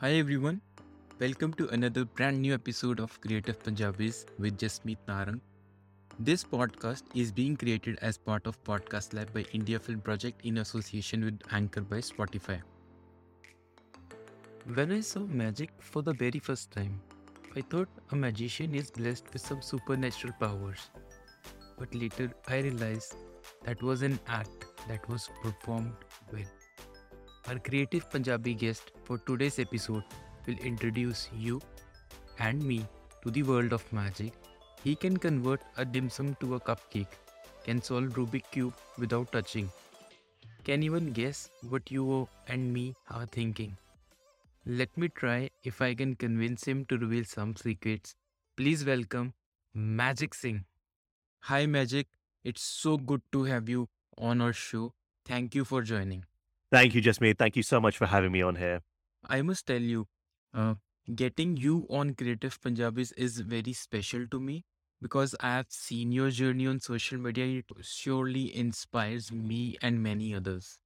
Hi everyone, welcome to another brand new episode of Creative Punjabis with Jasmeet Narang. This podcast is being created as part of Podcast Lab by India Film Project in association with Anchor by Spotify. When I saw magic for the very first time, I thought a magician is blessed with some supernatural powers. But later I realized that was an act that was performed well. Our creative Punjabi guest for today's episode will introduce you and me to the world of magic. He can convert a dim sum to a cupcake, can solve Rubik's Cube without touching. Can even guess what you and me are thinking? Let me try if I can convince him to reveal some secrets. Please welcome Magic Singh. Hi Magic, it's so good to have you on our show. Thank you for joining. Thank you, Jasmeet. Thank you so much for having me on here. I must tell you, getting you on Creative Punjabis is very special to me because I have seen your journey on social media. It surely inspires me and many others.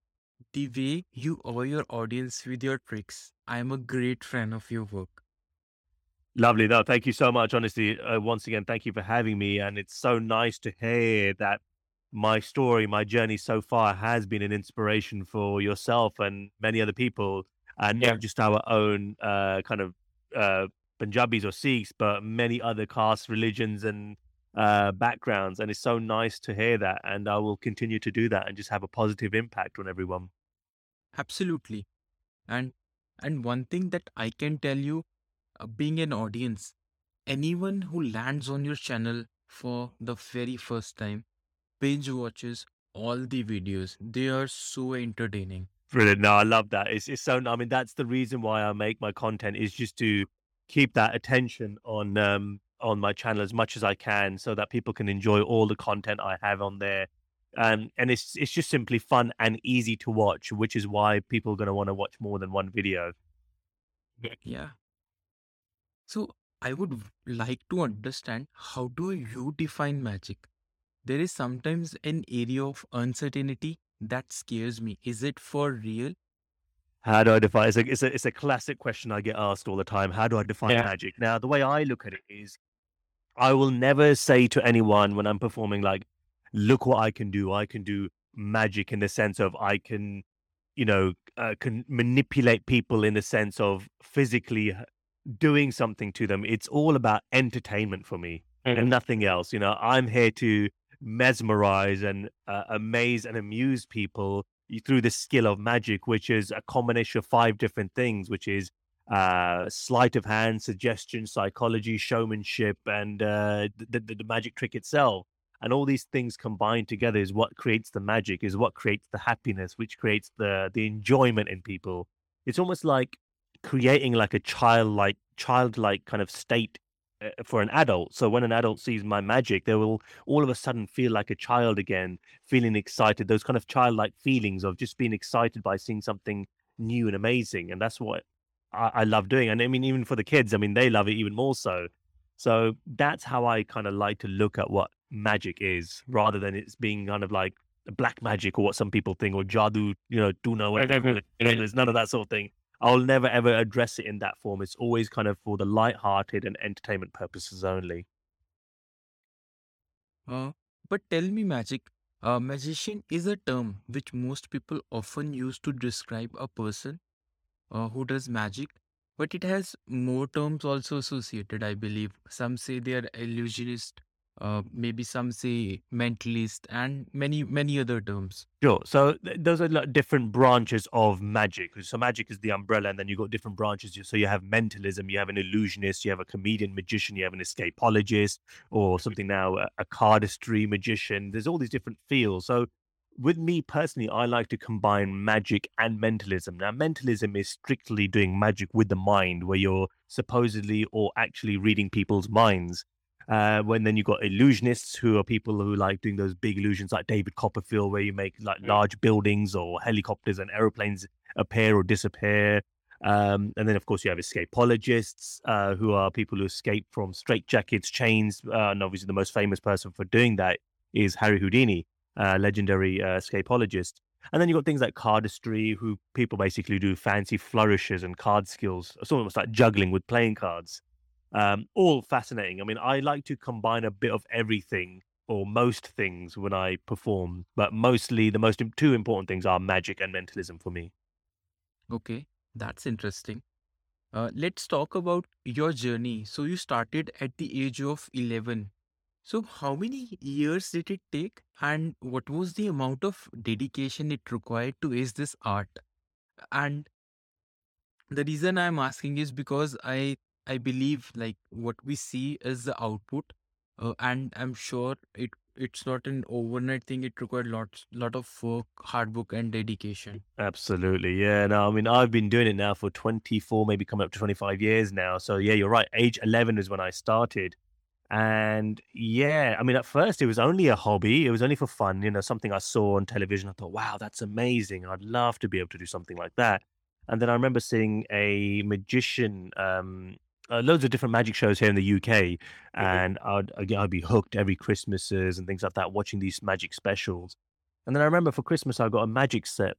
The way you awe your audience with your tricks, I am a great fan of your work. Lovely. No, thank you so much. Honestly, once again, thank you for having me. And it's so nice to hear that my story, my journey so far has been an inspiration for yourself and many other people, and not just our own kind of Punjabis or Sikhs, but many other castes, religions and backgrounds. And it's so nice to hear that. And I will continue to do that and just have a positive impact on everyone. Absolutely. And one thing that I can tell you, being an audience, anyone who lands on your channel for the very first time, binge watches all the videos. They are so entertaining. Brilliant. No, I love that. It's so, I mean, that's the reason why I make my content, is just to keep that attention on my channel as much as I can so that people can enjoy all the content I have on there. And it's just simply fun and easy to watch, which is why people are going to want to watch more than one video. Yeah. So I would like to understand, how do you define magic? There is sometimes an area of uncertainty that scares me. Is it for real? How do I define? It's a classic question I get asked all the time. How do I define magic? Now, the way I look at it is, I will never say to anyone when I'm performing, like, look what I can do. I can do magic in the sense of I can, can manipulate people in the sense of physically doing something to them. It's all about entertainment for me and nothing else. I'm here to mesmerize and amaze and amuse people through the skill of magic, which is a combination of 5 different things, which is sleight of hand, suggestion, psychology, showmanship, and the magic trick itself. And all these things combined together is what creates the magic, is what creates the happiness, which creates the enjoyment in people. It's almost like creating like a childlike kind of state for an adult. So when an adult sees my magic, they will all of a sudden feel like a child again, feeling excited, those kind of childlike feelings of just being excited by seeing something new and amazing. And that's what I love doing. And I mean, even for the kids, I mean, they love it even more so. So that's how I kind of like to look at what magic is, rather than it's being kind of like black magic or what some people think, or jadoo, whatever. There's none of that sort of thing. I'll never ever address it in that form. It's always kind of for the light-hearted and entertainment purposes only. But tell me, Magic, magician is a term which most people often use to describe a person who does magic, but it has more terms also associated, I believe. Some say they are illusionist, maybe some say mentalist, and many other terms. Sure. So those are like different branches of magic. So magic is the umbrella, and then you've got different branches. So you have mentalism, you have an illusionist, you have a comedian magician, you have an escapologist, or something now, a cardistry magician. There's all these different fields. So with me personally, I like to combine magic and mentalism. Now, mentalism is strictly doing magic with the mind, where you're supposedly or actually reading people's minds. When then you've got illusionists, who are people who like doing those big illusions like David Copperfield, where you make like large buildings or helicopters and aeroplanes appear or disappear. And then, of course, you have escapologists, who are people who escape from straitjackets, chains. And obviously the most famous person for doing that is Harry Houdini, legendary escapologist. And then you've got things like cardistry, who people basically do fancy flourishes and card skills. Some of them start juggling with playing cards. All fascinating. I mean, I like to combine a bit of everything or most things when I perform, but mostly the most two important things are magic and mentalism for me. Okay, that's interesting. Let's talk about your journey. So you started at the age of 11. So how many years did it take, and what was the amount of dedication it required to ace this art? And the reason I'm asking is because I believe like what we see is the output, and I'm sure it's not an overnight thing. It required lot of work, hard work and dedication. Absolutely. Yeah. No, I mean, I've been doing it now for 24, maybe coming up to 25 years now. So yeah, you're right. Age 11 is when I started. And yeah, I mean, at first it was only a hobby. It was only for fun, you know, something I saw on television. I thought, wow, that's amazing. And I'd love to be able to do something like that. And then I remember seeing a magician, loads of different magic shows here in the UK, and I'd be hooked every Christmases and things like that, watching these magic specials. And then I remember for Christmas I got a magic set,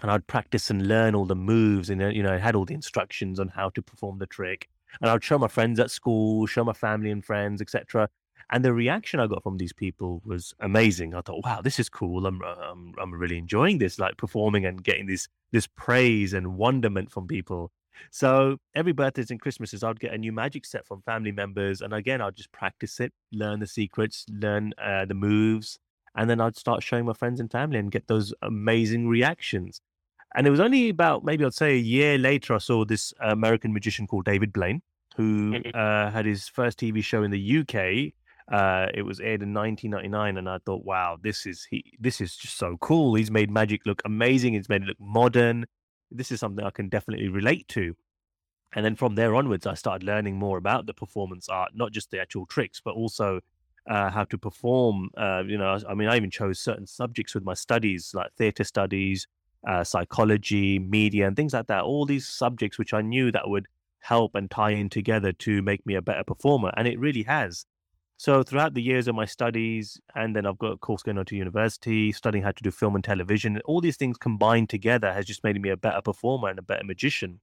and I'd practice and learn all the moves, and you know, it had all the instructions on how to perform the trick. And I'd show my friends at school, show my family and friends, etc. And the reaction I got from these people was amazing. I thought, wow, this is cool. I'm really enjoying this, like performing and getting this praise and wonderment from people. So every birthdays and Christmases, I'd get a new magic set from family members. And again, I'd just practice it, learn the secrets, learn the moves. And then I'd start showing my friends and family and get those amazing reactions. And it was only about, maybe I'd say a year later, I saw this American magician called David Blaine, who had his first TV show in the UK. It was aired in 1999. And I thought, wow, this is just so cool. He's made magic look amazing. He's made it look modern. This is something I can definitely relate to. And then from there onwards, I started learning more about the performance art, not just the actual tricks, but also how to perform. You know, I mean, I even chose certain subjects with my studies, like theatre studies, psychology, media, and things like that. All these subjects which I knew that would help and tie in together to make me a better performer. And it really has. So throughout the years of my studies, and then I've got a course going on to university, studying how to do film and television, and all these things combined together has just made me a better performer and a better magician.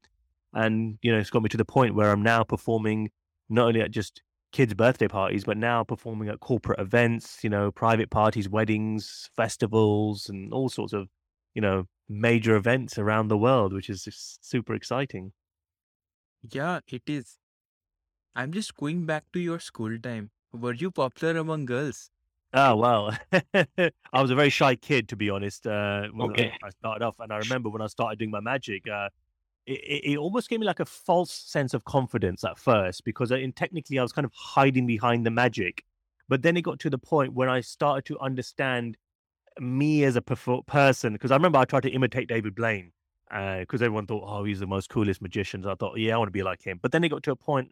And, you know, it's got me to the point where I'm now performing not only at just kids' birthday parties, but now performing at corporate events, you know, private parties, weddings, festivals, and all sorts of, you know, major events around the world, which is just super exciting. Yeah, it is. I'm just going back to your school time. Were you popular among girls? Oh, wow. I was a very shy kid, to be honest, I started off. And I remember when I started doing my magic, it almost gave me like a false sense of confidence at first, because technically I was kind of hiding behind the magic. But then it got to the point when I started to understand me as a person, because I remember I tried to imitate David Blaine because everyone thought, oh, he's the most coolest magician. So I thought, yeah, I want to be like him. But then it got to a point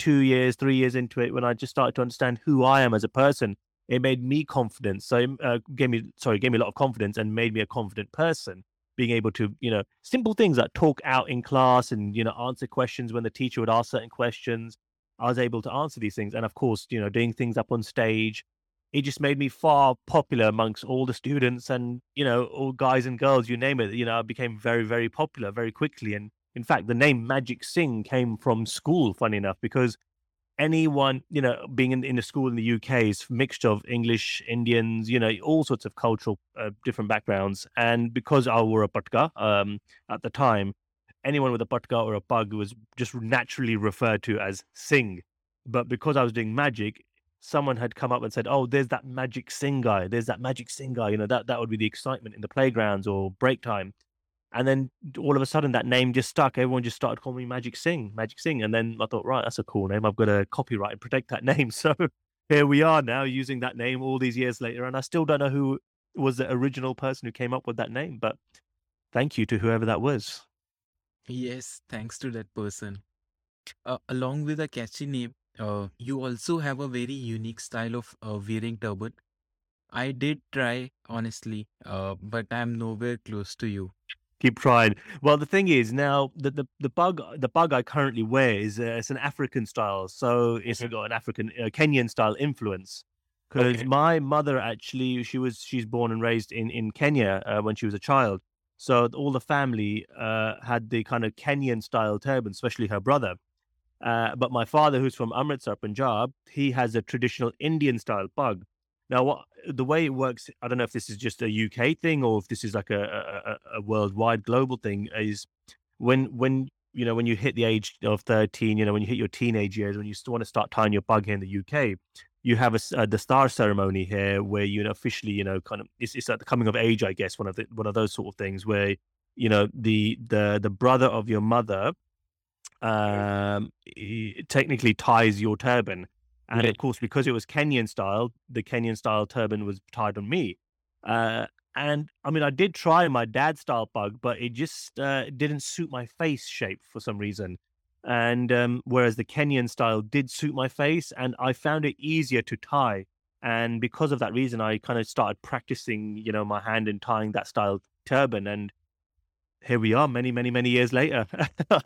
2 years, 3 years into it, when I just started to understand who I am as a person, it made me confident. So it gave me a lot of confidence and made me a confident person, being able to, you know, simple things like talk out in class and, you know, answer questions when the teacher would ask certain questions. I was able to answer these things. And of course, you know, doing things up on stage, it just made me far popular amongst all the students and, you know, all guys and girls, you name it. You know, I became very, very popular very quickly. And in fact, the name Magic Singh came from school, funny enough, because anyone, you know, being in a school in the UK is a mixture of English, Indians, you know, all sorts of cultural different backgrounds. And because I wore a patka at the time, anyone with a patka or a pug was just naturally referred to as Singh. But because I was doing magic, someone had come up and said, oh, there's that Magic Singh guy. There's that Magic Singh guy. You know, that would be the excitement in the playgrounds or break time. And then all of a sudden that name just stuck. Everyone just started calling me Magic Singh. And then I thought, right, that's a cool name. I've got to copyright and protect that name. So here we are now using that name all these years later. And I still don't know who was the original person who came up with that name, but thank you to whoever that was. Yes, thanks to that person. Along with a catchy name, you also have a very unique style of wearing turban. I did try, honestly, but I'm nowhere close to you. Keep trying. Well, the thing is now that the bug I currently wear is it's an African style, so it's got an African Kenyan style influence. Because my mother actually, she's born and raised in Kenya when she was a child. So all the family had the kind of Kenyan style turban, especially her brother. But my father, who's from Amritsar, Punjab, he has a traditional Indian style pug. Now, the way it works, I don't know if this is just a UK thing or if this is like a worldwide global thing, is when you hit the age of 13, when you hit your teenage years, when you still want to start tying your pug here in the UK, you have the star ceremony here where you officially, kind of it's like the coming of age, I guess, one of those sort of things where, the brother of your mother he technically ties your turban. And of course, because it was Kenyan style, the Kenyan style turban was tied on me. And I mean, I did try my dad's style pug, but it just didn't suit my face shape for some reason. And whereas the Kenyan style did suit my face, and I found it easier to tie. And because of that reason, I kind of started practicing, my hand in tying that style turban. And here we are many, many, many years later.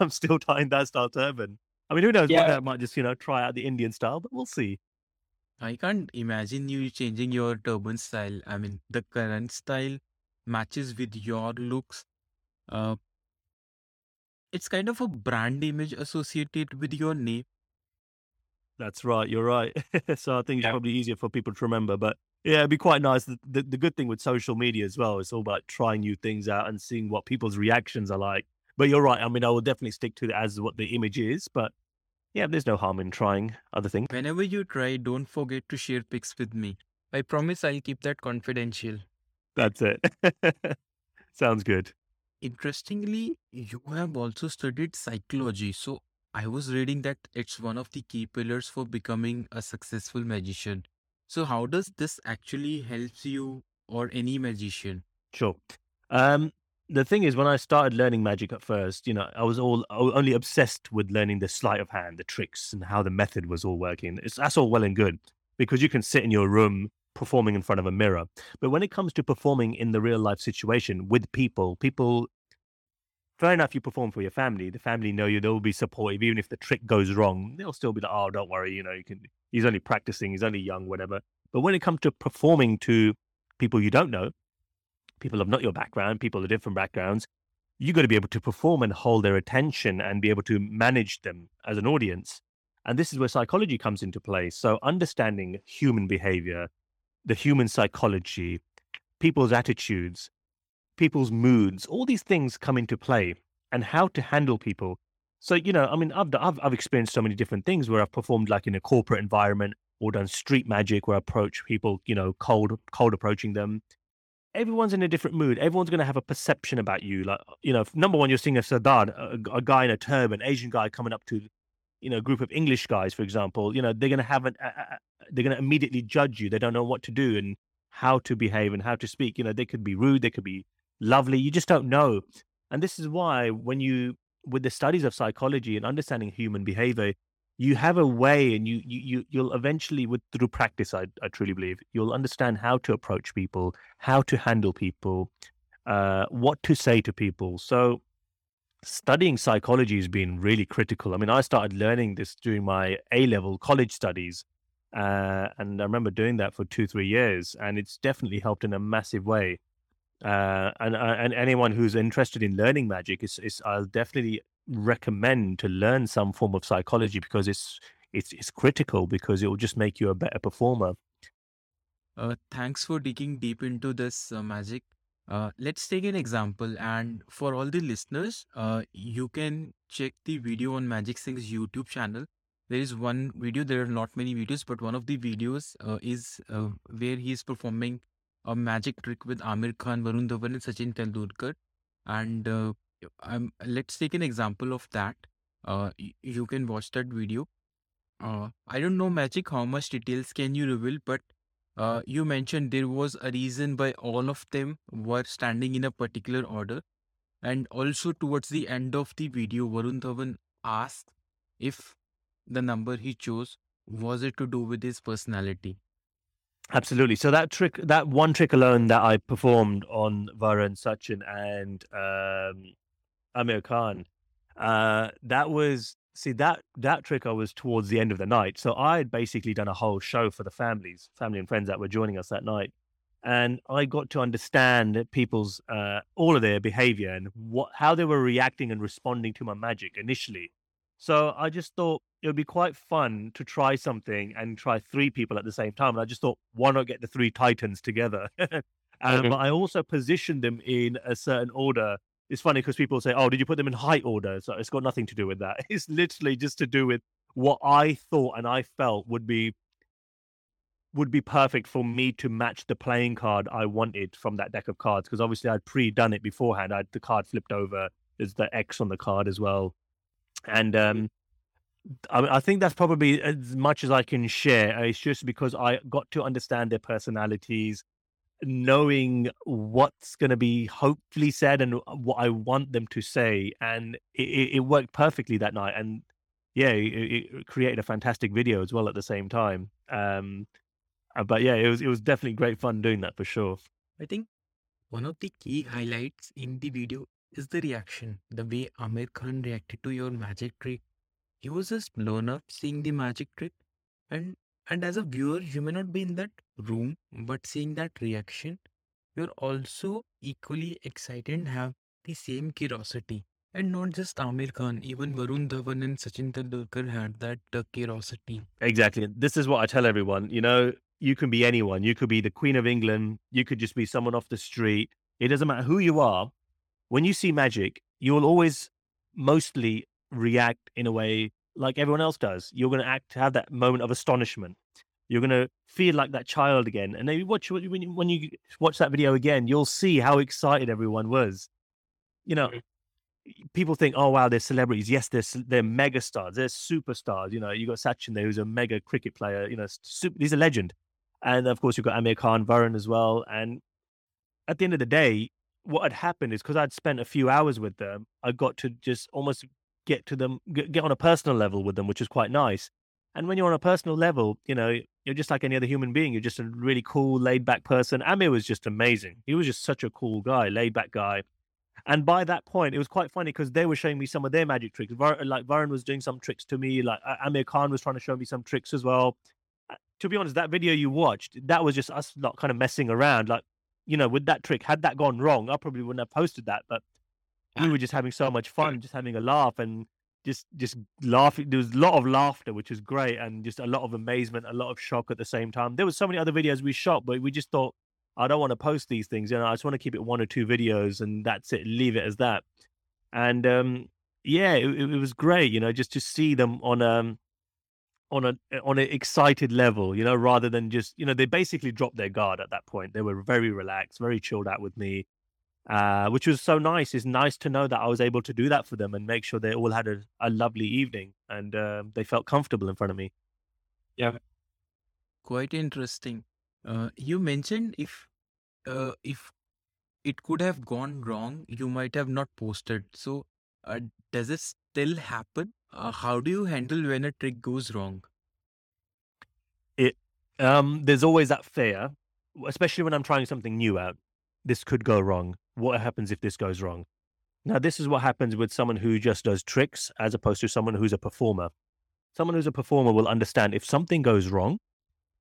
I'm still tying that style turban. I mean, who knows? Yeah. I might just, try out the Indian style, but we'll see. I can't imagine you changing your turban style. I mean, the current style matches with your looks. It's kind of a brand image associated with your name. That's right. You're right. So I think it's probably easier for people to remember. But yeah, it'd be quite nice. The good thing with social media as well, it's all about trying new things out and seeing what people's reactions are like. But you're right. I mean, I will definitely stick to it as what the image is. But yeah, there's no harm in trying other things. Whenever you try, don't forget to share pics with me. I promise I'll keep that confidential. That's it. Sounds good. Interestingly, you have also studied psychology. So I was reading that it's one of the key pillars for becoming a successful magician. So how does this actually help you or any magician? Sure. The thing is, when I started learning magic at first, I was only obsessed with learning the sleight of hand, the tricks, and how the method was all working. That's all well and good because you can sit in your room performing in front of a mirror. But when it comes to performing in the real life situation with people, fair enough, you perform for your family. The family know you; they'll be supportive, even if the trick goes wrong. They'll still be like, "Oh, don't worry, he's only practicing. He's only young, whatever." But when it comes to performing to people you don't know, people of not your background, people of different backgrounds, you got to be able to perform and hold their attention and be able to manage them as an audience. And this is where psychology comes into play. So understanding human behavior, the human psychology, people's attitudes, people's moods, all these things come into play and how to handle people. So, I mean, I've experienced so many different things where I've performed like in a corporate environment or done street magic where I approach people, cold approaching them. Everyone's in a different mood. Everyone's going to have a perception about you. Like, number one, you're seeing a Sardar, a guy in a turban, Asian guy coming up to, a group of English guys, for example, they're going to have they're going to immediately judge you. They don't know what to do and how to behave and how to speak. They could be rude. They could be lovely. You just don't know. And this is why with the studies of psychology and understanding human behavior, you have a way and you'll eventually, through practice, I truly believe, you'll understand how to approach people, how to handle people, what to say to people. So studying psychology has been really critical. I mean, I started learning this during my A-level college studies. And I remember doing that for 2-3 years. And it's definitely helped in a massive way. And anyone who's interested in learning magic, I'll definitely recommend to learn some form of psychology because it's critical because it will just make you a better performer. Thanks for digging deep into this magic. Let's take an example, and for all the listeners, you can check the video on Magic Singh's YouTube channel. There is one video. There are not many videos, but one of the videos is where he is performing a magic trick with Aamir Khan, Varun Dhawan, and Sachin Tendulkar, and let's take an example of that. You can watch that video. I don't know, Magic, how much details can you reveal, but you mentioned there was a reason why all of them were standing in a particular order. And also towards the end of the video, Varun Dhawan asked if the number he chose, was it to do with his personality? Absolutely. So that one trick alone that I performed on Varun, Sachin and Aamir Khan, that was See, that trick I was towards the end of the night. So I had basically done a whole show for the family and friends that were joining us that night. And I got to understand people's, all of their behavior and how they were reacting and responding to my magic initially. So I just thought it would be quite fun to try something and try three people at the same time. And I just thought, why not get the three titans together? But I also positioned them in a certain order. It's funny because people say, oh, did you put them in height order? So it's got nothing to do with that. It's literally just to do with what I thought and I felt would be perfect for me to match the playing card I wanted from that deck of cards. Because obviously I'd pre-done it beforehand. I had the card flipped over. There's the X on the card as well. And I think that's probably as much as I can share. It's just because I got to understand their personalities, knowing what's going to be hopefully said and what I want them to say. And it worked perfectly that night. And yeah, it created a fantastic video as well at the same time. But yeah, it was definitely great fun doing that for sure. I think one of the key highlights in the video is the reaction, the way Aamir Khan reacted to your magic trick. He was just blown up seeing the magic trick. And as a viewer, you may not be in that room, but seeing that reaction, you're also equally excited and have the same curiosity. And not just Aamir Khan, even Varun Dhawan and Sachin Tendulkar had that curiosity. Exactly. This is what I tell everyone. You know, you can be anyone. You could be the Queen of England. You could just be someone off the street. It doesn't matter who you are. When you see magic, you will always mostly react in a way like everyone else does. You're going to have that moment of astonishment. You're going to feel like that child again. And then when you watch that video again, you'll see how excited everyone was. You know, people think, oh, wow, they're celebrities. Yes, they're megastars. They're superstars. You know, you got Sachin there, who's a mega cricket player. You know, he's a legend. And, of course, you've got Aamir Khan, Varun as well. And at the end of the day, what had happened is because I'd spent a few hours with them, I got to just almost get to them, get on a personal level with them, which is quite nice. And when you're on a personal level, you know, you're just like any other human being. You're just a really cool, laid-back person. Aamir was just amazing. He was just such a cool guy, laid-back guy. And by that point, it was quite funny because they were showing me some of their magic tricks. Like Varun was doing some tricks to me. Like Aamir Khan was trying to show me some tricks as well. To be honest, that video you watched, that was just us not kind of messing around. Like, you know, with that trick, had that gone wrong, I probably wouldn't have posted that. But we were just having so much fun, just having a laugh and just laughing. There was a lot of laughter, which was great, and just a lot of amazement, a lot of shock at the same time. There were so many other videos we shot, but we just thought, I don't want to post these things. You know, I just want to keep it one or two videos and that's it. Leave it as that. And it was great, you know, just to see them on an excited level, you know, rather than just, you know, they basically dropped their guard at that point. They were very relaxed, very chilled out with me, which was so nice. It's nice to know that I was able to do that for them and make sure they all had a lovely evening and they felt comfortable in front of me. Yeah. Quite interesting. You mentioned if it could have gone wrong, you might have not posted. So does it still happen? How do you handle when a trick goes wrong? There's always that fear, especially when I'm trying something new out. This could go wrong. What happens if this goes wrong? Now, this is what happens with someone who just does tricks as opposed to someone who's a performer. Someone who's a performer will understand if something goes wrong,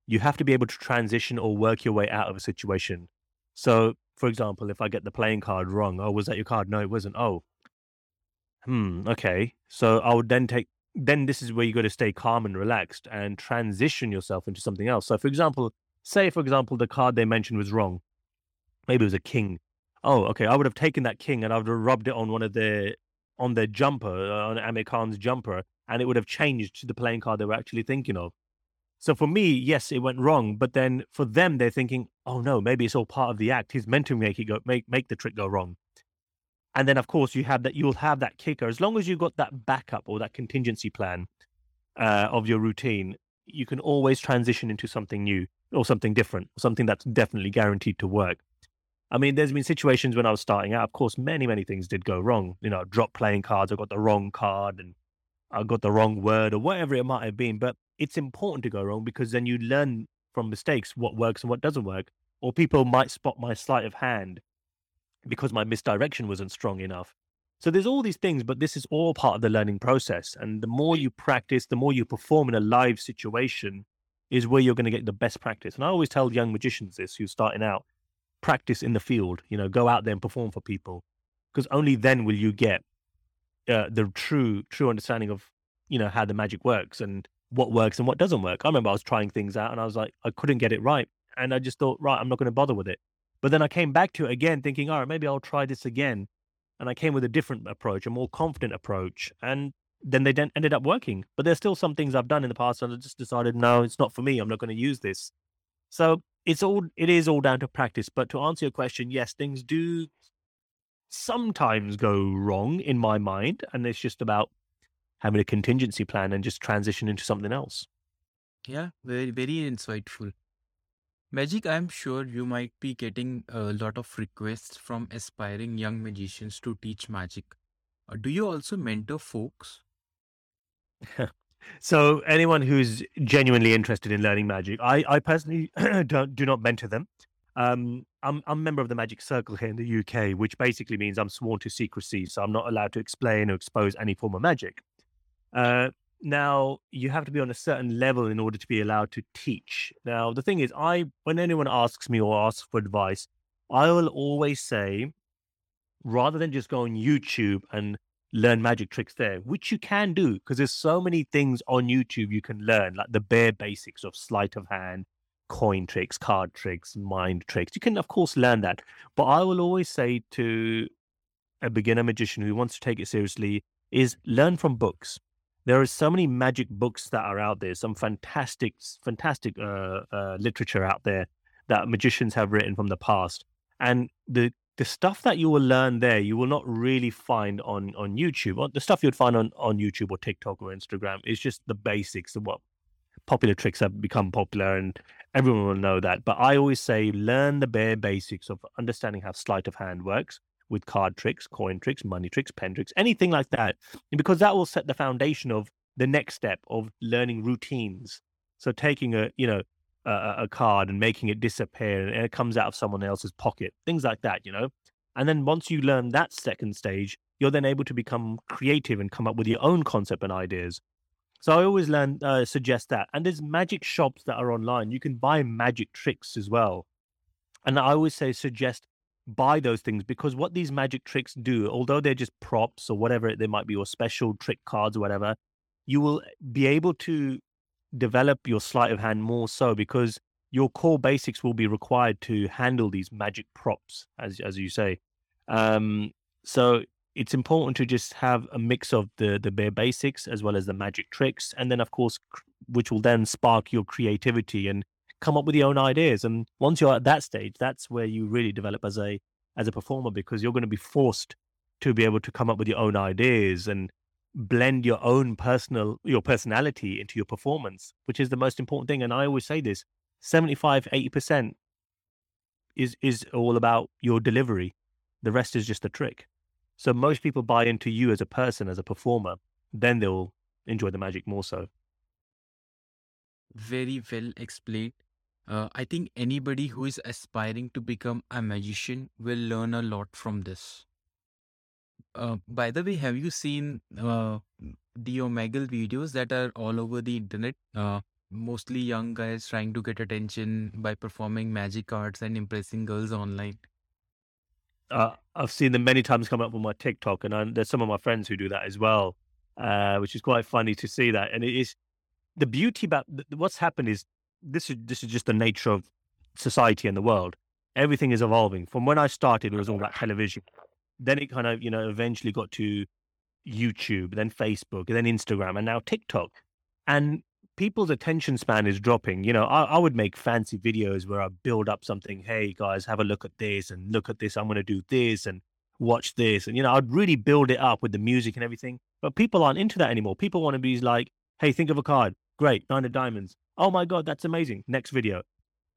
you have to be able to transition or work your way out of a situation. So, for example, if I get the playing card wrong, oh, was that your card? No, it wasn't. Oh, okay. So I would then this is where you got to stay calm and relaxed and transition yourself into something else. So, for example, the card they mentioned was wrong. Maybe it was a king. Oh, okay. I would have taken that king and I would have rubbed it on their jumper, on Aamir Khan's jumper, and it would have changed to the playing card they were actually thinking of. So for me, yes, it went wrong. But then for them, they're thinking, oh no, maybe it's all part of the act. He's meant to make the trick go wrong. And then, of course, you'll have that kicker. As long as you've got that backup or that contingency plan of your routine, you can always transition into something new or something different, something that's definitely guaranteed to work. I mean, there's been situations when I was starting out, of course, many, many things did go wrong. You know, I dropped playing cards, I got the wrong card and I got the wrong word or whatever it might have been. But it's important to go wrong because then you learn from mistakes what works and what doesn't work. Or people might spot my sleight of hand because my misdirection wasn't strong enough. So there's all these things, but this is all part of the learning process. And the more you practice, the more you perform in a live situation is where you're going to get the best practice. And I always tell young magicians this, who's starting out, practice in the field, you know, go out there and perform for people, because only then will you get the true understanding of, you know, how the magic works and what doesn't work. I remember I was trying things out and I was like, I couldn't get it right. And I just thought, right, I'm not going to bother with it. But then I came back to it again thinking, all right, maybe I'll try this again. And I came with a different approach, a more confident approach. And then they ended up working. But there's still some things I've done in the past and I just decided, no, it's not for me. I'm not going to use this. So it is all down to practice. But to answer your question, yes, things do sometimes go wrong in my mind. And it's just about having a contingency plan and just transition into something else. Yeah, very, very insightful. Magic, I'm sure you might be getting a lot of requests from aspiring young magicians to teach magic. Do you also mentor folks? So anyone who's genuinely interested in learning magic, I personally do not mentor them. I'm a member of the Magic Circle here in the UK, which basically means I'm sworn to secrecy. So I'm not allowed to explain or expose any form of magic. Now, you have to be on a certain level in order to be allowed to teach. Now, the thing is, when anyone asks me or asks for advice, I will always say, rather than just go on YouTube and learn magic tricks there, which you can do because there's so many things on YouTube you can learn, like the bare basics of sleight of hand, coin tricks, card tricks, mind tricks. You can, of course, learn that. But I will always say to a beginner magician who wants to take it seriously is learn from books. There are so many magic books that are out there, some fantastic literature out there that magicians have written from the past. And the stuff that you will learn there, you will not really find on YouTube. Or the stuff you'd find on YouTube or TikTok or Instagram is just the basics of what popular tricks have become popular, and everyone will know that. But I always say learn the bare basics of understanding how sleight of hand works, with card tricks, coin tricks, money tricks, pen tricks, anything like that, because that will set the foundation of the next step of learning routines. So taking a card and making it disappear and it comes out of someone else's pocket, things like that, you know. And then once you learn that second stage, you're then able to become creative and come up with your own concept and ideas. So I always suggest that. And there's magic shops that are online. You can buy magic tricks as well. And I always say suggest buy those things, because what these magic tricks do, although they're just props or whatever they might be, or special trick cards or whatever, you will be able to develop your sleight of hand more so, because your core basics will be required to handle these magic props, as you say. So it's important to just have a mix of the bare basics as well as the magic tricks, and then of course, which will then spark your creativity and come up with your own ideas. And once you're at that stage, that's where you really develop as a performer, because you're going to be forced to be able to come up with your own ideas and blend your own personality into your performance, which is the most important thing. And I always say this, 75-80% is all about your delivery. The rest is just a trick. So most people buy into you as a person, as a performer, then they'll enjoy the magic more so. Very well explained. I think anybody who is aspiring to become a magician will learn a lot from this. By the way, have you seen the Omegle videos that are all over the internet? Mostly young guys trying to get attention by performing magic arts and impressing girls online. I've seen them many times come up on my TikTok, and there's some of my friends who do that as well, which is quite funny to see that. And it is the beauty about what's happened is this is just the nature of society and the world. Everything is evolving. From when I started, it was all about television. Then it kind of, you know, eventually got to YouTube, then Facebook, and then Instagram, and now TikTok. And people's attention span is dropping. You know, I would make fancy videos where I build up something. Hey guys, have a look at this and look at this. I'm going to do this and watch this. And, you know, I'd really build it up with the music and everything. But people aren't into that anymore. People want to be like, hey, think of a card. Great, 9 of diamonds. Oh my God, that's amazing. Next video.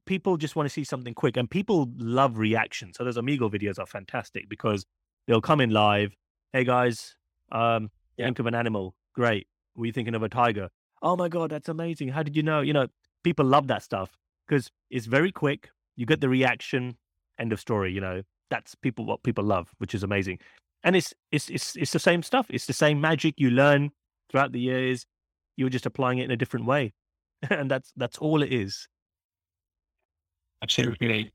People just want to see something quick, and people love reaction. So those Omegle videos are fantastic because they'll come in live. Hey guys, think of an animal. Great. Were you thinking of a tiger? Oh my God, that's amazing. How did you know? You know, people love that stuff because it's very quick. You get the reaction, end of story, you know. That's what people love, which is amazing. And it's the same stuff. It's the same magic you learn throughout the years. You're just applying it in a different way. And that's all it is. Absolutely right.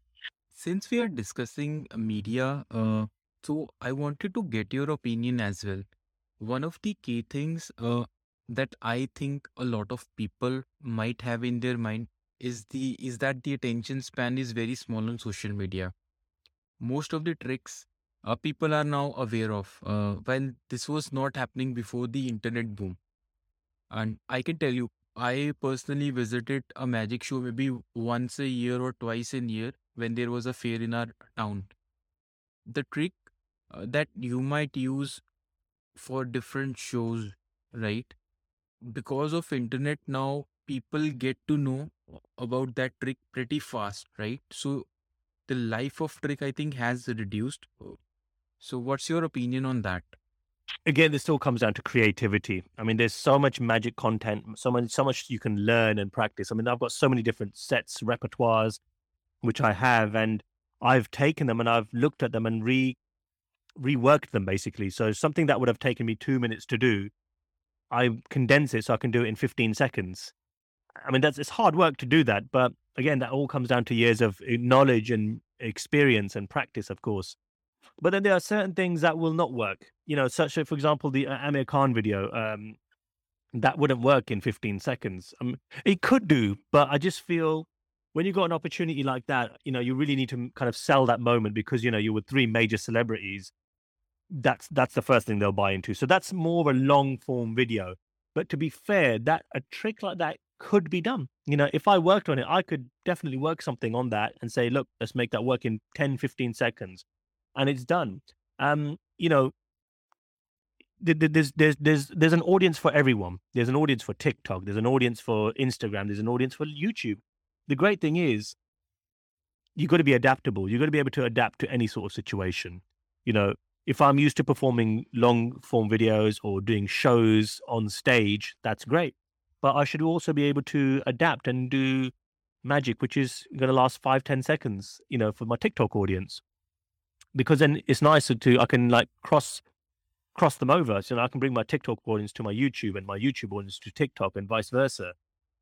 Since we are discussing media, so I wanted to get your opinion as well. One of the key things that I think a lot of people might have in their mind is that the attention span is very small on social media. Most of the tricks people are now aware of, while this was not happening before the internet boom. And I can tell you, I personally visited a magic show maybe once a year or twice a year when there was a fair in our town. The trick that you might use for different shows, right? Because of internet now, people get to know about that trick pretty fast, right? So the life of trick, I think, has reduced. So what's your opinion on that? Again, this all comes down to creativity. I mean, there's so much magic content, so much you can learn and practice. I mean, I've got so many different sets, repertoires, which I have, and I've taken them and I've looked at them and reworked them, basically. So something that would have taken me 2 minutes to do, I condense it so I can do it in 15 seconds. I mean, it's hard work to do that. But again, that all comes down to years of knowledge and experience and practice, of course. But then there are certain things that will not work, such as, for example, the Aamir Khan video, that wouldn't work in 15 seconds. It could do, but I just feel when you got an opportunity like that, you really need to kind of sell that moment because, you were three major celebrities. That's the first thing they'll buy into. So that's more of a long form video. But to be fair, that a trick like that could be done. If I worked on it, I could definitely work something on that and say, look, let's make that work in 10, 15 seconds. And it's done. There's an audience for everyone. There's an audience for TikTok. There's an audience for Instagram. There's an audience for YouTube. The great thing is you've got to be adaptable. You've got to be able to adapt to any sort of situation. If I'm used to performing long form videos or doing shows on stage, that's great. But I should also be able to adapt and do magic, which is going to last 5-10 seconds, for my TikTok audience. Because then it's nicer to, I can like cross them over. So I can bring my TikTok audience to my YouTube and my YouTube audience to TikTok and vice versa.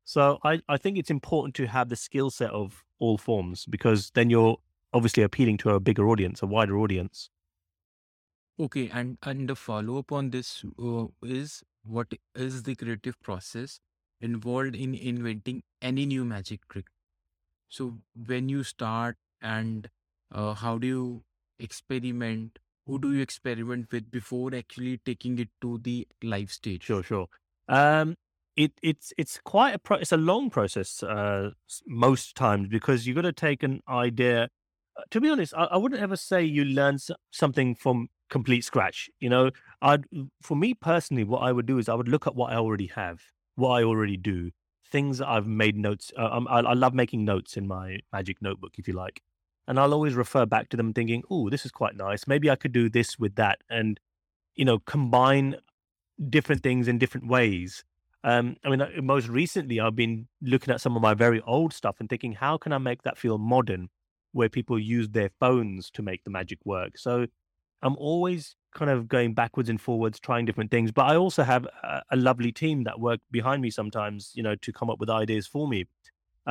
So I think it's important to have the skill set of all forms because then you're obviously appealing to a bigger audience, a wider audience. Okay. And the follow-up on this is, what is the creative process involved in inventing any new magic trick? So when you start and how do you experiment? Who do you experiment with before actually taking it to the live stage? Sure. It's a long process most times because you got to take an idea. To be honest, I wouldn't ever say you learn something from complete scratch. For me personally, what I would do is I would look at what I already have, what I already do, things that I've made notes. I love making notes in my magic notebook, if you like. And I'll always refer back to them thinking, oh, this is quite nice. Maybe I could do this with that and, combine different things in different ways. Most recently, I've been looking at some of my very old stuff and thinking, how can I make that feel modern where people use their phones to make the magic work? So I'm always kind of going backwards and forwards, trying different things. But I also have a lovely team that work behind me sometimes, to come up with ideas for me.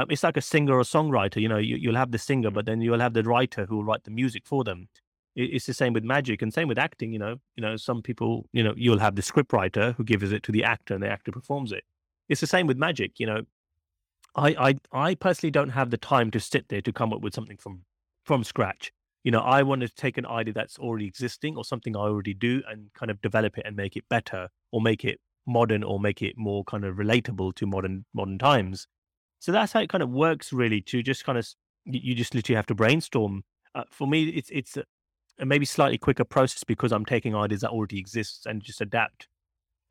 It's like a singer or songwriter, you'll have the singer, but then you'll have the writer who will write the music for them. It's the same with magic and same with acting, some people, you'll have the script writer who gives it to the actor and the actor performs it. It's the same with magic, I personally don't have the time to sit there to come up with something from scratch. I want to take an idea that's already existing or something I already do and kind of develop it and make it better or make it modern or make it more kind of relatable to modern times. So that's how it kind of works, really. To just kind of, you just literally have to brainstorm. For me, it's a maybe slightly quicker process because I'm taking ideas that already exist and just adapt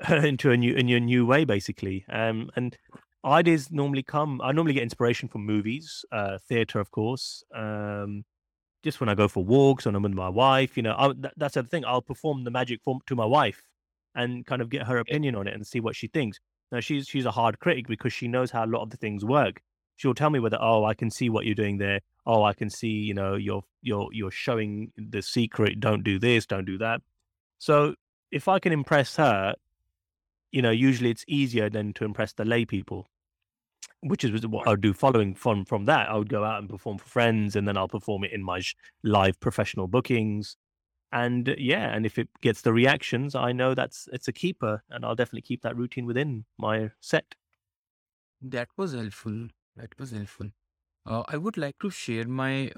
into a new way, basically. And ideas normally come. I normally get inspiration from movies, theater, of course. Just when I go for walks, when I'm with my wife, that's the thing. I'll perform the magic form to my wife and kind of get her opinion on it and see what she thinks. Now, she's a hard critic because she knows how a lot of the things work. She'll tell me whether, oh, I can see what you're doing there. Oh, I can see, you're showing the secret. Don't do this, don't do that. So if I can impress her, you know, usually it's easier than to impress the lay people, which is what I would do. Following from that, I would go out and perform for friends, and then I'll perform it in my live professional bookings. And yeah, and if it gets the reactions, I know it's a keeper, and I'll definitely keep that routine within my set. That was helpful. I would like to share my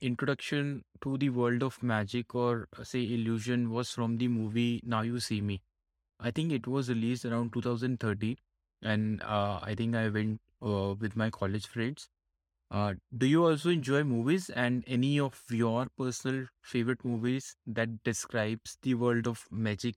introduction to the world of magic, or say illusion, was from the movie Now You See Me. I think it was released around 2013, and I think I went with my college friends. Do you also enjoy movies, and any of your personal favorite movies that describes the world of magic?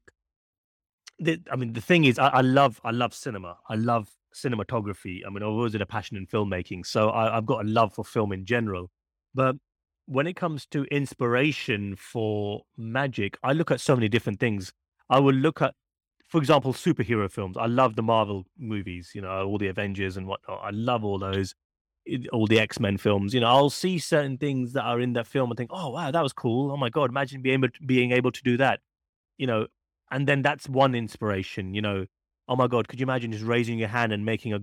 The thing is, I love cinema. I love cinematography. I mean, I've always had a passion in filmmaking, so I've got a love for film in general. But when it comes to inspiration for magic, I look at so many different things. I will look at, for example, superhero films. I love the Marvel movies, you know, all the Avengers and whatnot. I love all those. All the X-Men films, you know, I'll see certain things that are in that film and think, oh, wow, that was cool. Oh, my God, imagine being able to do that, you know. And then that's one inspiration, you know. Oh, my God, could you imagine just raising your hand and making a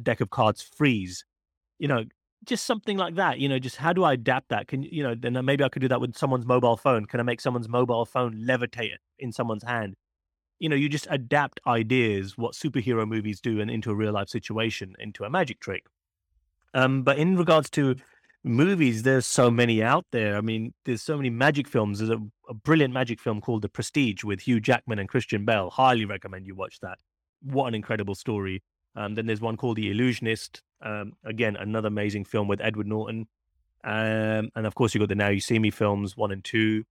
deck of cards freeze? You know, just something like that, you know, just how do I adapt that? Then maybe I could do that with someone's mobile phone. Can I make someone's mobile phone levitate in someone's hand? You know, you just adapt ideas, what superhero movies do, and into a real-life situation, into a magic trick. But in regards to movies, there's so many out there. I mean, there's so many magic films. There's a brilliant magic film called The Prestige with Hugh Jackman and Christian Bale. Highly recommend you watch that. What an incredible story. Then there's one called The Illusionist. Again, another amazing film with Edward Norton. And of course, you've got the Now You See Me films, 1 and 2.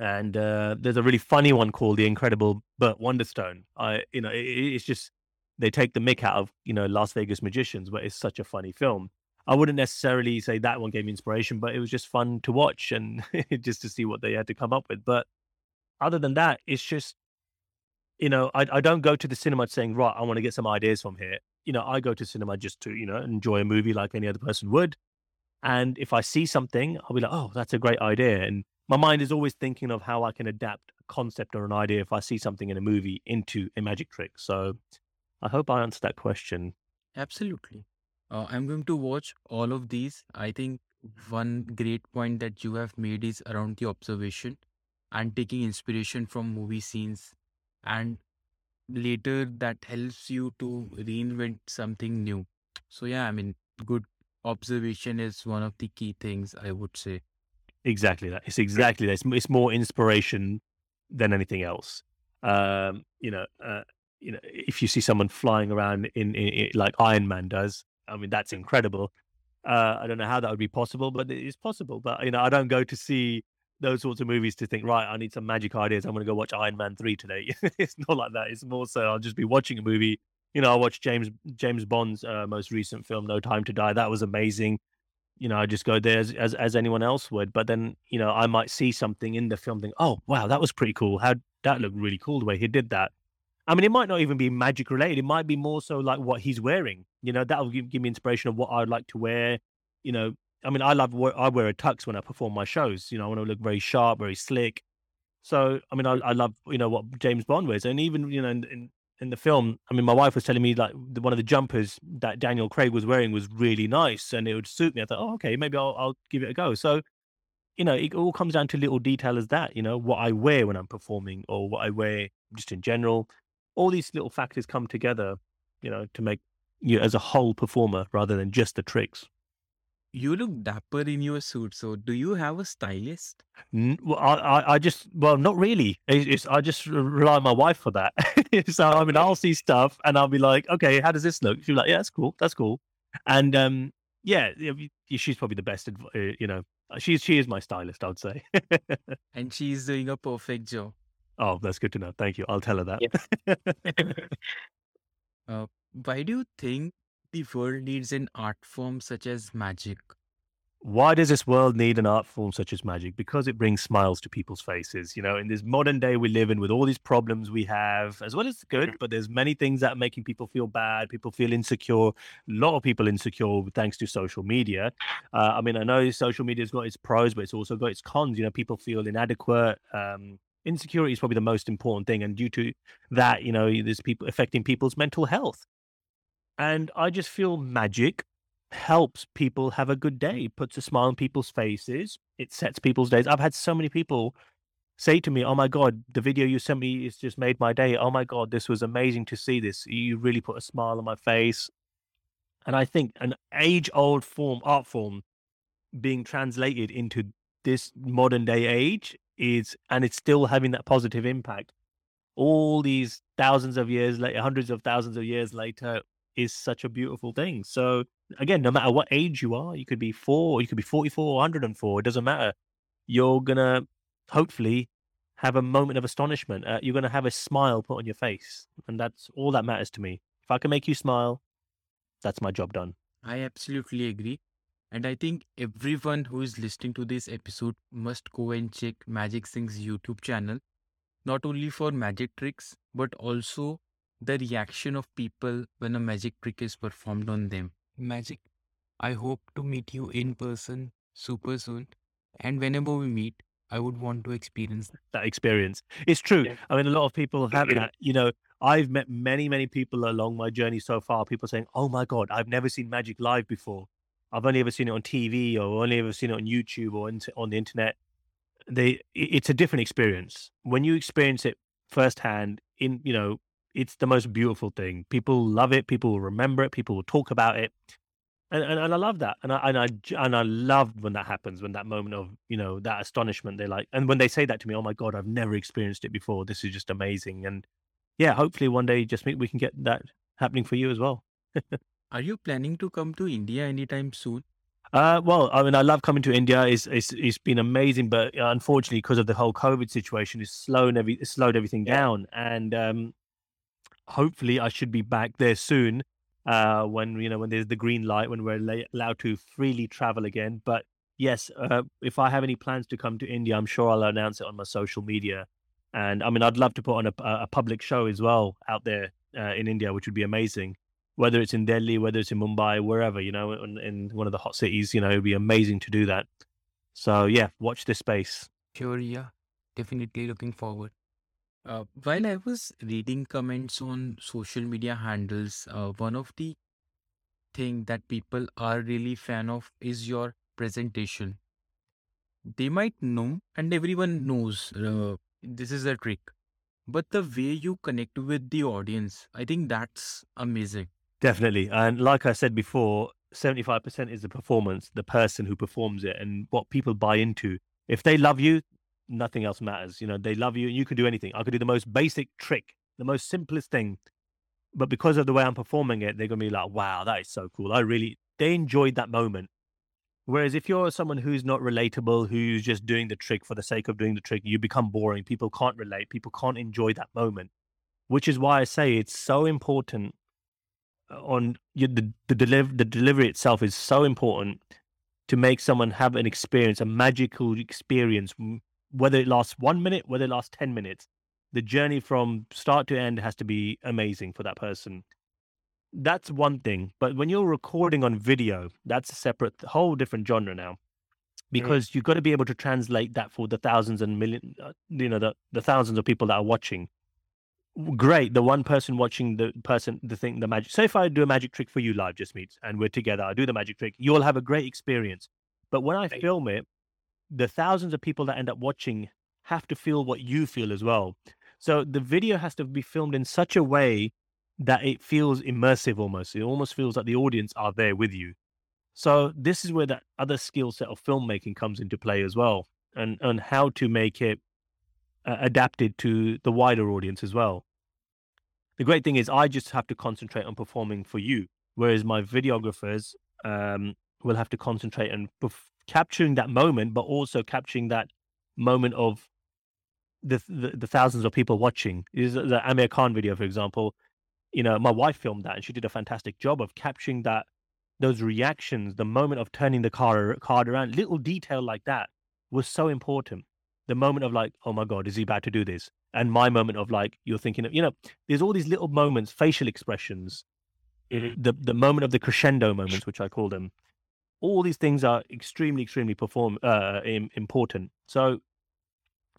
And there's a really funny one called The Incredible Burt Wonderstone. It's just... they take the mick out of, you know, Las Vegas magicians, but it's such a funny film. I wouldn't necessarily say that one gave me inspiration, but it was just fun to watch and just to see what they had to come up with. But other than that, it's just, you know, I don't go to the cinema saying, right, I want to get some ideas from here. You know, I go to cinema just to, you know, enjoy a movie like any other person would. And if I see something, I'll be like, oh, that's a great idea. And my mind is always thinking of how I can adapt a concept or an idea if I see something in a movie into a magic trick. So I hope I answered that question. Absolutely. I'm going to watch all of these. I think one great point that you have made is around the observation and taking inspiration from movie scenes. And later that helps you to reinvent something new. So yeah, I mean, good observation is one of the key things, I would say. Exactly that. It's exactly that. It's more inspiration than anything else. You know, if you see someone flying around in like Iron Man does, I mean, that's incredible. I don't know how that would be possible, but it is possible. But, you know, I don't go to see those sorts of movies to think, right, I need some magic ideas. I'm going to go watch Iron Man 3 today. It's not like that. It's more so I'll just be watching a movie. You know, I watched James Bond's most recent film, No Time to Die. That was amazing. You know, I just go there as anyone else would. But then, you know, I might see something in the film, think, oh, wow, that was pretty cool. That looked really cool the way he did that. I mean, it might not even be magic related. It might be more so like what he's wearing. You know, that'll give me inspiration of what I'd like to wear. You know, I mean, I wear a tux when I perform my shows. You know, I want to look very sharp, very slick. So, I mean, I love, you know, what James Bond wears. And even, you know, in the film, I mean, my wife was telling me like one of the jumpers that Daniel Craig was wearing was really nice and it would suit me. I thought, oh, okay, maybe I'll give it a go. So, you know, it all comes down to little detail as that, you know, what I wear when I'm performing or what I wear just in general. All these little factors come together, you know, to make you as a whole performer rather than just the tricks. You look dapper in your suit. So do you have a stylist? Well, I not really. I just rely on my wife for that. So, I mean, I'll see stuff and I'll be like, okay, how does this look? She'll be like, yeah, that's cool. And yeah, she's probably the best, you know, she is my stylist, I would say. And she's doing a perfect job. Oh, that's good to know. Thank you. I'll tell her that. Yes. Why do you think the world needs an art form such as magic? Why does this world need an art form such as magic? Because it brings smiles to people's faces. You know, in this modern day we live in with all these problems we have, as well as good, but there's many things that are making people feel bad. People feel insecure. A lot of people insecure thanks to social media. I mean, I know social media's got its pros, but it's also got its cons. You know, people feel inadequate. Insecurity is probably the most important thing. And due to that, you know, there's people affecting people's mental health. And I just feel magic helps people have a good day, puts a smile on people's faces. It sets people's days. I've had so many people say to me, oh my God, the video you sent me has just made my day. Oh my God, this was amazing to see this. You really put a smile on my face. And I think an age-old form, art form, being translated into this modern day age is, and it's still having that positive impact all these thousands of years later, hundreds of thousands of years later, is such a beautiful thing. So again, no matter what age you are, you could be 4, you could be 44, 104, it doesn't matter. You're going to hopefully have a moment of astonishment. You're going to have a smile put on your face. And that's all that matters to me. If I can make you smile, that's my job done. I absolutely agree. And I think everyone who is listening to this episode must go and check Magic Singh's YouTube channel, not only for magic tricks, but also the reaction of people when a magic trick is performed on them. Magic, I hope to meet you in person super soon. And whenever we meet, I would want to experience that experience. It's true. Yeah. I mean, a lot of people have that, you know. I've met many, many people along my journey so far. People saying, oh my God, I've never seen magic live before. I've only ever seen it on TV or only ever seen it on YouTube or on the internet. It's a different experience. When you experience it firsthand, it's the most beautiful thing. People love it. People will remember it. People will talk about it. And I love that. And I love when that happens, when that moment of, that astonishment, they're like, and when they say that to me, oh my God, I've never experienced it before. This is just amazing. And yeah, hopefully one day we can get that happening for you as well. Are you planning to come to India anytime soon? Well, I mean, I love coming to India. It's been amazing, but unfortunately, because of the whole COVID situation, it's slowed everything down. And hopefully, I should be back there soon when there's the green light, when we're allowed to freely travel again. But yes, if I have any plans to come to India, I'm sure I'll announce it on my social media. And I mean, I'd love to put on a public show as well out there in India, which would be amazing. Whether it's in Delhi, whether it's in Mumbai, wherever, in one of the hot cities, it'd be amazing to do that. So yeah, watch this space. Sure, yeah. Definitely looking forward. While I was reading comments on social media handles, one of the thing that people are really fan of is your presentation. They might know, and everyone knows, this is a trick. But the way you connect with the audience, I think that's amazing. Definitely. And like I said before, 75% is the performance, the person who performs it and what people buy into. If they love you, nothing else matters. They love you and you can do anything. I could do the most basic trick, the most simplest thing. But because of the way I'm performing it, they're going to be like, wow, that is so cool. They enjoyed that moment. Whereas if you're someone who's not relatable, who's just doing the trick for the sake of doing the trick, you become boring. People can't relate. People can't enjoy that moment, which is why I say it's so important on the delivery itself is so important to make someone have an experience, a magical experience, whether it lasts 1 minute, whether it lasts 10 minutes. The journey from start to end has to be amazing for that person. That's one thing. But when you're recording on video, that's a separate, whole different genre now, because you've got to be able to translate that for the thousands and million, the thousands of people that are watching. Great. The one person watching the magic. So if I do a magic trick for you live, Jasmeet, and we're together, I do the magic trick, you'll have a great experience. But when I film it, the thousands of people that end up watching have to feel what you feel as well. So the video has to be filmed in such a way that it feels immersive almost. It almost feels like the audience are there with you. So this is where that other skill set of filmmaking comes into play as well, and how to make it adapted to the wider audience as well. The great thing is I just have to concentrate on performing for you, whereas my videographers will have to concentrate on capturing that moment, but also capturing that moment of the thousands of people watching. Is the Aamir Khan video, for example. My wife filmed that and she did a fantastic job of capturing those reactions, the moment of turning the card around. Little detail like that was so important. The moment of like, oh my God, is he about to do this? And my moment of like, you're thinking of, there's all these little moments, facial expressions, the moment of the crescendo moments, which I call them. All these things are extremely, extremely important. So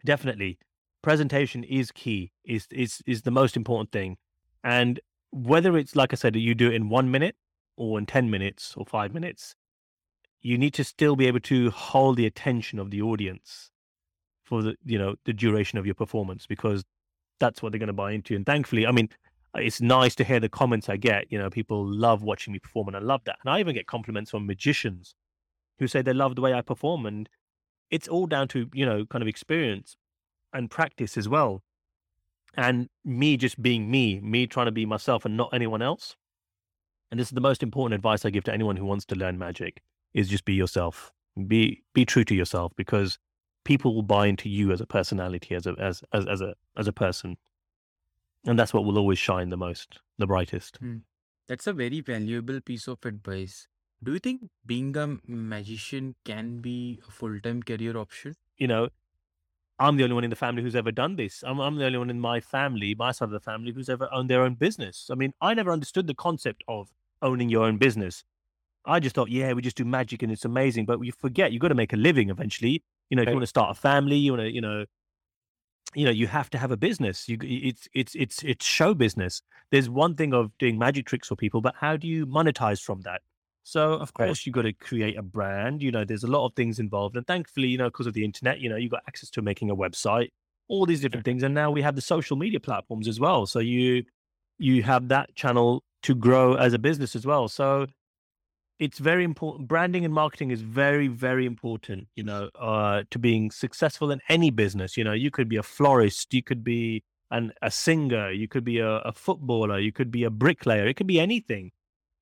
definitely presentation is key, is the most important thing. And whether it's, like I said, you do it in 1 minute or in 10 minutes or 5 minutes, you need to still be able to hold the attention of the audience for the, you know, the duration of your performance, because that's what they're going to buy into. And thankfully, I mean, it's nice to hear the comments I get. You know, people love watching me perform, and I love that. And I even get compliments from magicians who say they love the way I perform. And it's all down to, you know, kind of experience and practice as well. And me just being me trying to be myself and not anyone else. And this is the most important advice I give to anyone who wants to learn magic, is just be yourself, be true to yourself, because people will buy into you as a personality, as a person. And that's what will always shine the most, the brightest. That's a very valuable piece of advice. Do you think being a magician can be a full-time career option? You know, I'm the only one in the family who's ever done this. I'm the only one in my family, my side of the family, who's ever owned their own business. I mean, I never understood the concept of owning your own business. I just thought, yeah, we just do magic and it's amazing. But you forget, you've got to make a living eventually. You know, if you want to start a family, you want to, you know, you have to have a business. It's show business. There's one thing of doing magic tricks for people, but how do you monetize from that? So of course you've got to create a brand. You know, there's a lot of things involved. And thankfully, you know, because of the internet, you know, you got access to making a website, all these different things. And now we have the social media platforms as well. So you have that channel to grow as a business as well. So it's very important. Branding and marketing is very, very important, you know, to being successful in any business. You know, you could be a florist, you could be a singer, you could be a footballer, you could be a bricklayer, it could be anything.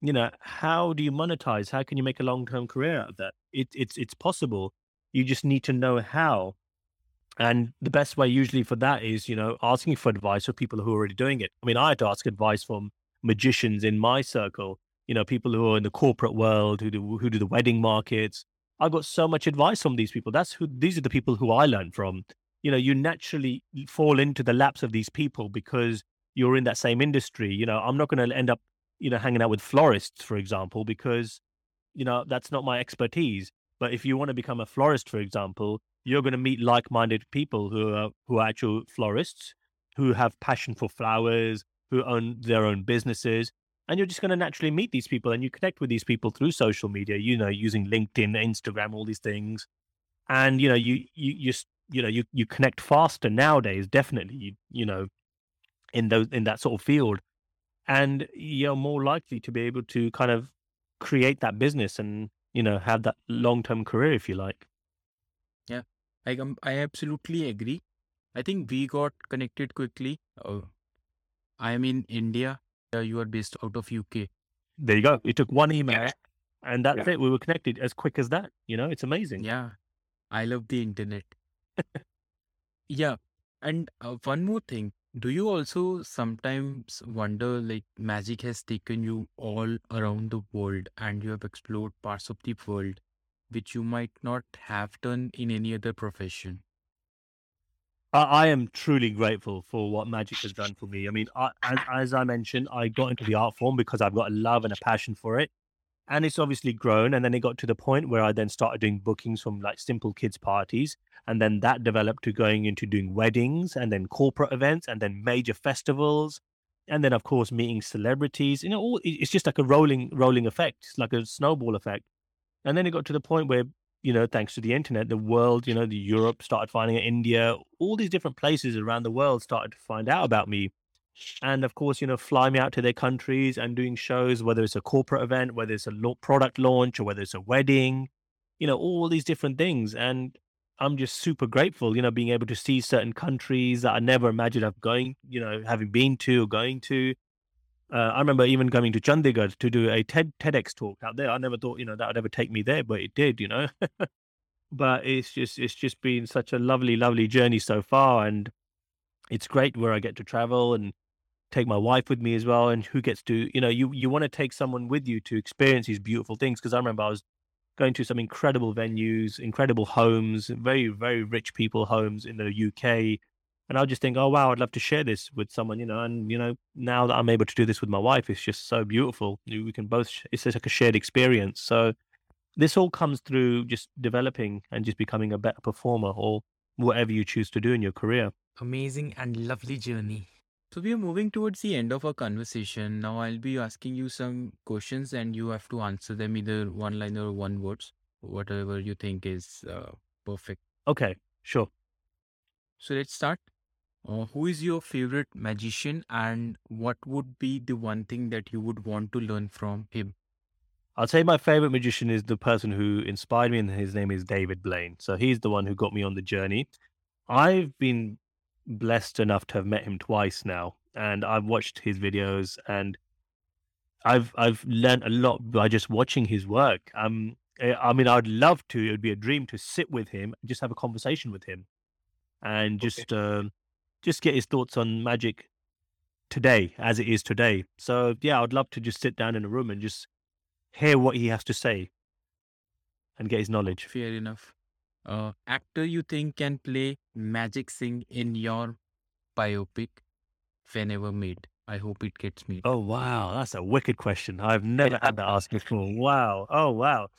You know, how do you monetize? How can you make a long-term career out of that? It's possible. You just need to know how. And the best way usually for that is, you know, asking for advice from people who are already doing it. I mean, I had to ask advice from magicians in my circle, you know, people who are in the corporate world, who do the wedding markets. I got so much advice from these people. These are the people who I learned from. You know, you naturally fall into the laps of these people because you're in that same industry. You know, I'm not going to end up, you know, hanging out with florists, for example, because, you know, that's not my expertise. But if you want to become a florist, for example, you're going to meet like-minded people who are actual florists, who have passion for flowers, who own their own businesses. And you're just going to naturally meet these people, and you connect with these people through social media, you know, using LinkedIn, Instagram, all these things. And, you know, you connect faster nowadays, definitely, you know, in that sort of field. And you're more likely to be able to kind of create that business and, you know, have that long-term career, if you like. Yeah, I absolutely agree. I think we got connected quickly. I'm in India. You are based out of UK. There you go. It took one email and that's it. We were connected as quick as that. You know, it's amazing. Yeah, I love the internet. Yeah. And one more thing. Do you also sometimes wonder, like, magic has taken you all around the world and you have explored parts of the world which you might not have done in any other profession? I am truly grateful for what magic has done for me. I mean, as I mentioned, I got into the art form because I've got a love and a passion for it. And it's obviously grown. And then it got to the point where I then started doing bookings from like simple kids parties. And then that developed to going into doing weddings and then corporate events and then major festivals. And then, of course, meeting celebrities. You know, it's just like a rolling effect. It's like a snowball effect. And then it got to the point where, you know, thanks to the internet, the world, you know, the Europe started finding it, India, all these different places around the world started to find out about me. And of course, you know, fly me out to their countries and doing shows, whether it's a corporate event, whether it's a product launch, or whether it's a wedding, you know, all these different things. And I'm just super grateful, you know, being able to see certain countries that I never imagined having been to or going to. I remember even coming to Chandigarh to do a TEDx talk out there. I never thought, you know, that would ever take me there, but it did, you know. But it's just been such a lovely, lovely journey so far. And it's great where I get to travel and take my wife with me as well. And who gets to, you know, you want to take someone with you to experience these beautiful things. Because I remember I was going to some incredible venues, incredible homes, very, very rich people homes in the UK. And I just think, oh, wow, I'd love to share this with someone, you know. And, you know, now that I'm able to do this with my wife, it's just so beautiful. We can both, it's just like a shared experience. So this all comes through just developing and just becoming a better performer, or whatever you choose to do in your career. amazing and lovely journey. So we are moving towards the end of our conversation. Now I'll be asking you some questions and you have to answer them either one line or one words, whatever you think is perfect. Okay, sure. So let's start. Who is your favorite magician and what would be the one thing that you would want to learn from him? I'll say my favorite magician is the person who inspired me, and his name is David Blaine. So he's the one who got me on the journey. I've been blessed enough to have met him twice now, and I've watched his videos, and I've learned a lot by just watching his work. I mean, I'd love to, it would be a dream to sit with him, just have a conversation with him and just get his thoughts on magic today as it is today. So yeah, I'd love to just sit down in a room and just hear what he has to say and get his knowledge. Fair enough. Actor you think can play Magic Singh in your biopic whenever made? I hope it gets made. Oh, wow. That's a wicked question. I've never had that asked before. Wow. Oh, wow.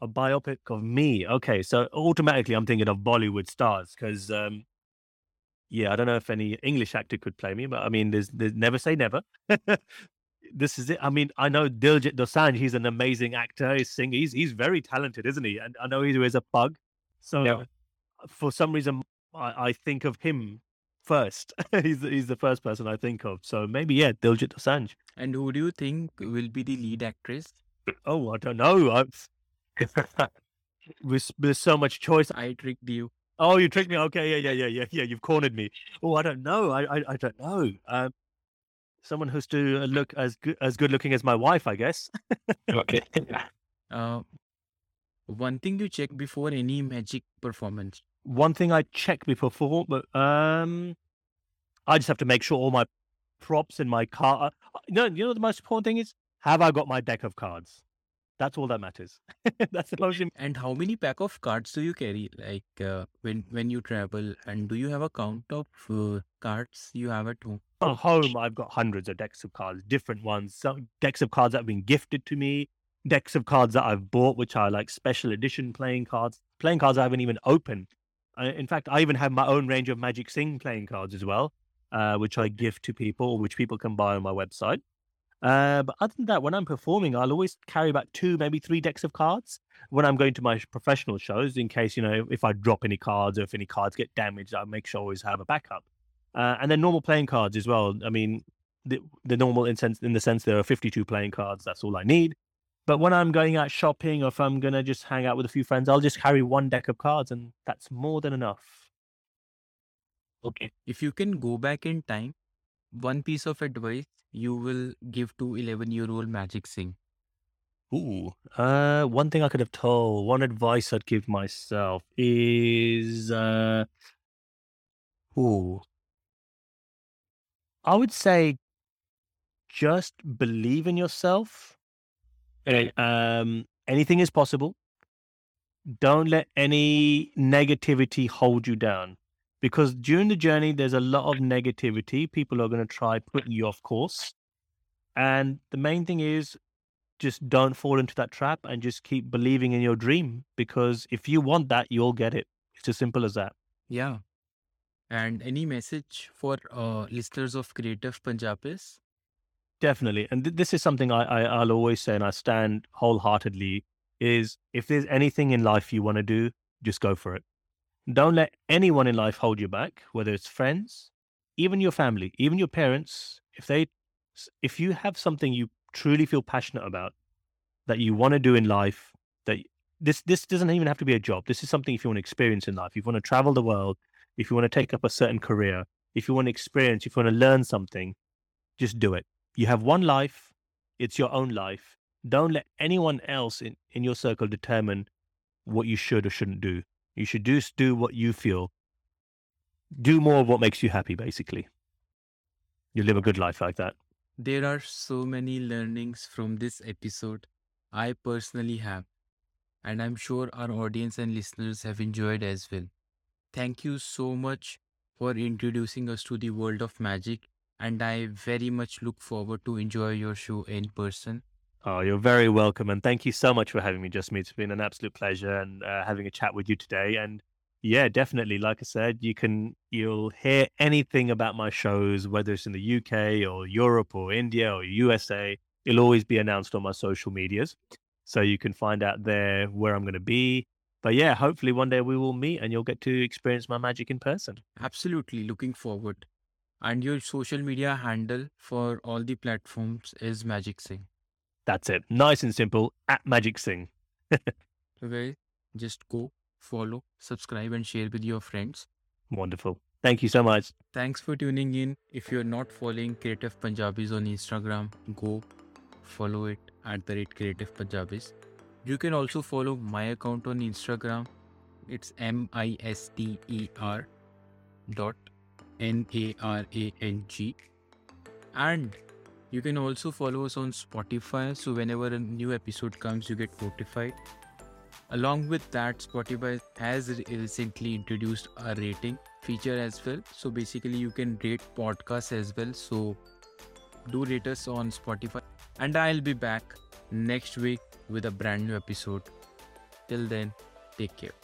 A biopic of me. Okay. So automatically I'm thinking of Bollywood stars because, I don't know if any English actor could play me, but I mean, there's never say never. This is it. I mean, I know Diljit Dosanjh, he's an amazing actor. He's singing. He's very talented, isn't he? And I know he wears a pug. So for some reason, I think of him first. He's the first person I think of. So maybe, Diljit Dosanjh. And who do you think will be the lead actress? Oh, I don't know. There's so much choice. I tricked you. Oh, you tricked me. Okay, yeah. You've cornered me. Oh, I don't know. I don't know. Someone who's to look as good looking as my wife, I guess. Okay. One thing you check before any magic performance? One thing I check before, but I just have to make sure all my props in my car are... No, you know the most important thing is, have I got my deck of cards? That's all that matters. That's the most important. And how many pack of cards do you carry? Like when you travel, and do you have a count of cards you have at home? At home, I've got hundreds of decks of cards, different ones. Some decks of cards that have been gifted to me. Decks of cards that I've bought, which are like special edition playing cards I haven't even opened. In fact, I even have my own range of Magic Singh playing cards as well, which I give to people, which people can buy on my website. But other than that, when I'm performing, I'll always carry about 2, maybe 3 decks of cards when I'm going to my professional shows, in case, if I drop any cards or if any cards get damaged, I make sure I always have a backup. And then normal playing cards as well. I mean, the normal in the sense there are 52 playing cards. That's all I need. But when I'm going out shopping or if I'm going to just hang out with a few friends, I'll just carry one deck of cards, and that's more than enough. Okay. If you can go back in time, one piece of advice you will give to 11-year-old Magic Singh. Ooh. One thing I could have told, one advice I'd give myself is... I would say just believe in yourself. Anything is possible. Don't let any negativity hold you down, because during the journey there's a lot of negativity. People are going to try putting you off course, and the main thing is just don't fall into that trap and just keep believing in your dream, because if you want that, you'll get it. It's as simple as that. Yeah. And any message for listeners of Creative Punjabis? Definitely. And this is something I'll always say, and I stand wholeheartedly, is if there's anything in life you want to do, just go for it. Don't let anyone in life hold you back, whether it's friends, even your family, even your parents. If you have something you truly feel passionate about that you want to do in life, that this doesn't even have to be a job. This is something if you want to experience in life, if you want to travel the world, if you want to take up a certain career, if you want to experience, if you want to learn something, just do it. You have one life. It's your own life. Don't let anyone else in your circle determine what you should or shouldn't do. You should just do what you feel. Do more of what makes you happy, basically. You live a good life like that. There are so many learnings from this episode. I personally have. And I'm sure our audience and listeners have enjoyed as well. Thank you so much for introducing us to the world of magic. And I very much look forward to enjoy your show in person. Oh, you're very welcome. And thank you so much for having me, Jasmeet. It's been an absolute pleasure and having a chat with you today. And Yeah, definitely. Like I said, you'll hear anything about my shows, whether it's in the UK or Europe or India or USA. It'll always be announced on my social medias, so you can find out there where I'm going to be. But yeah, hopefully one day we will meet and you'll get to experience my magic in person. Absolutely. Looking forward. And your social media handle for all the platforms is Magic Singh. That's it. Nice and simple, at Magic Singh. Okay. Just go, follow, subscribe and share with your friends. Wonderful. Thank you so much. Thanks for tuning in. If you're not following Creative Punjabis on Instagram, go follow it @Creative Punjabis. You can also follow my account on Instagram. It's mister.narang. And you can also follow us on Spotify. So whenever a new episode comes, you get notified. Along with that, Spotify has recently introduced a rating feature as well. So basically you can rate podcasts as well. So do rate us on Spotify. And I'll be back next week with a brand new episode. Till then, take care.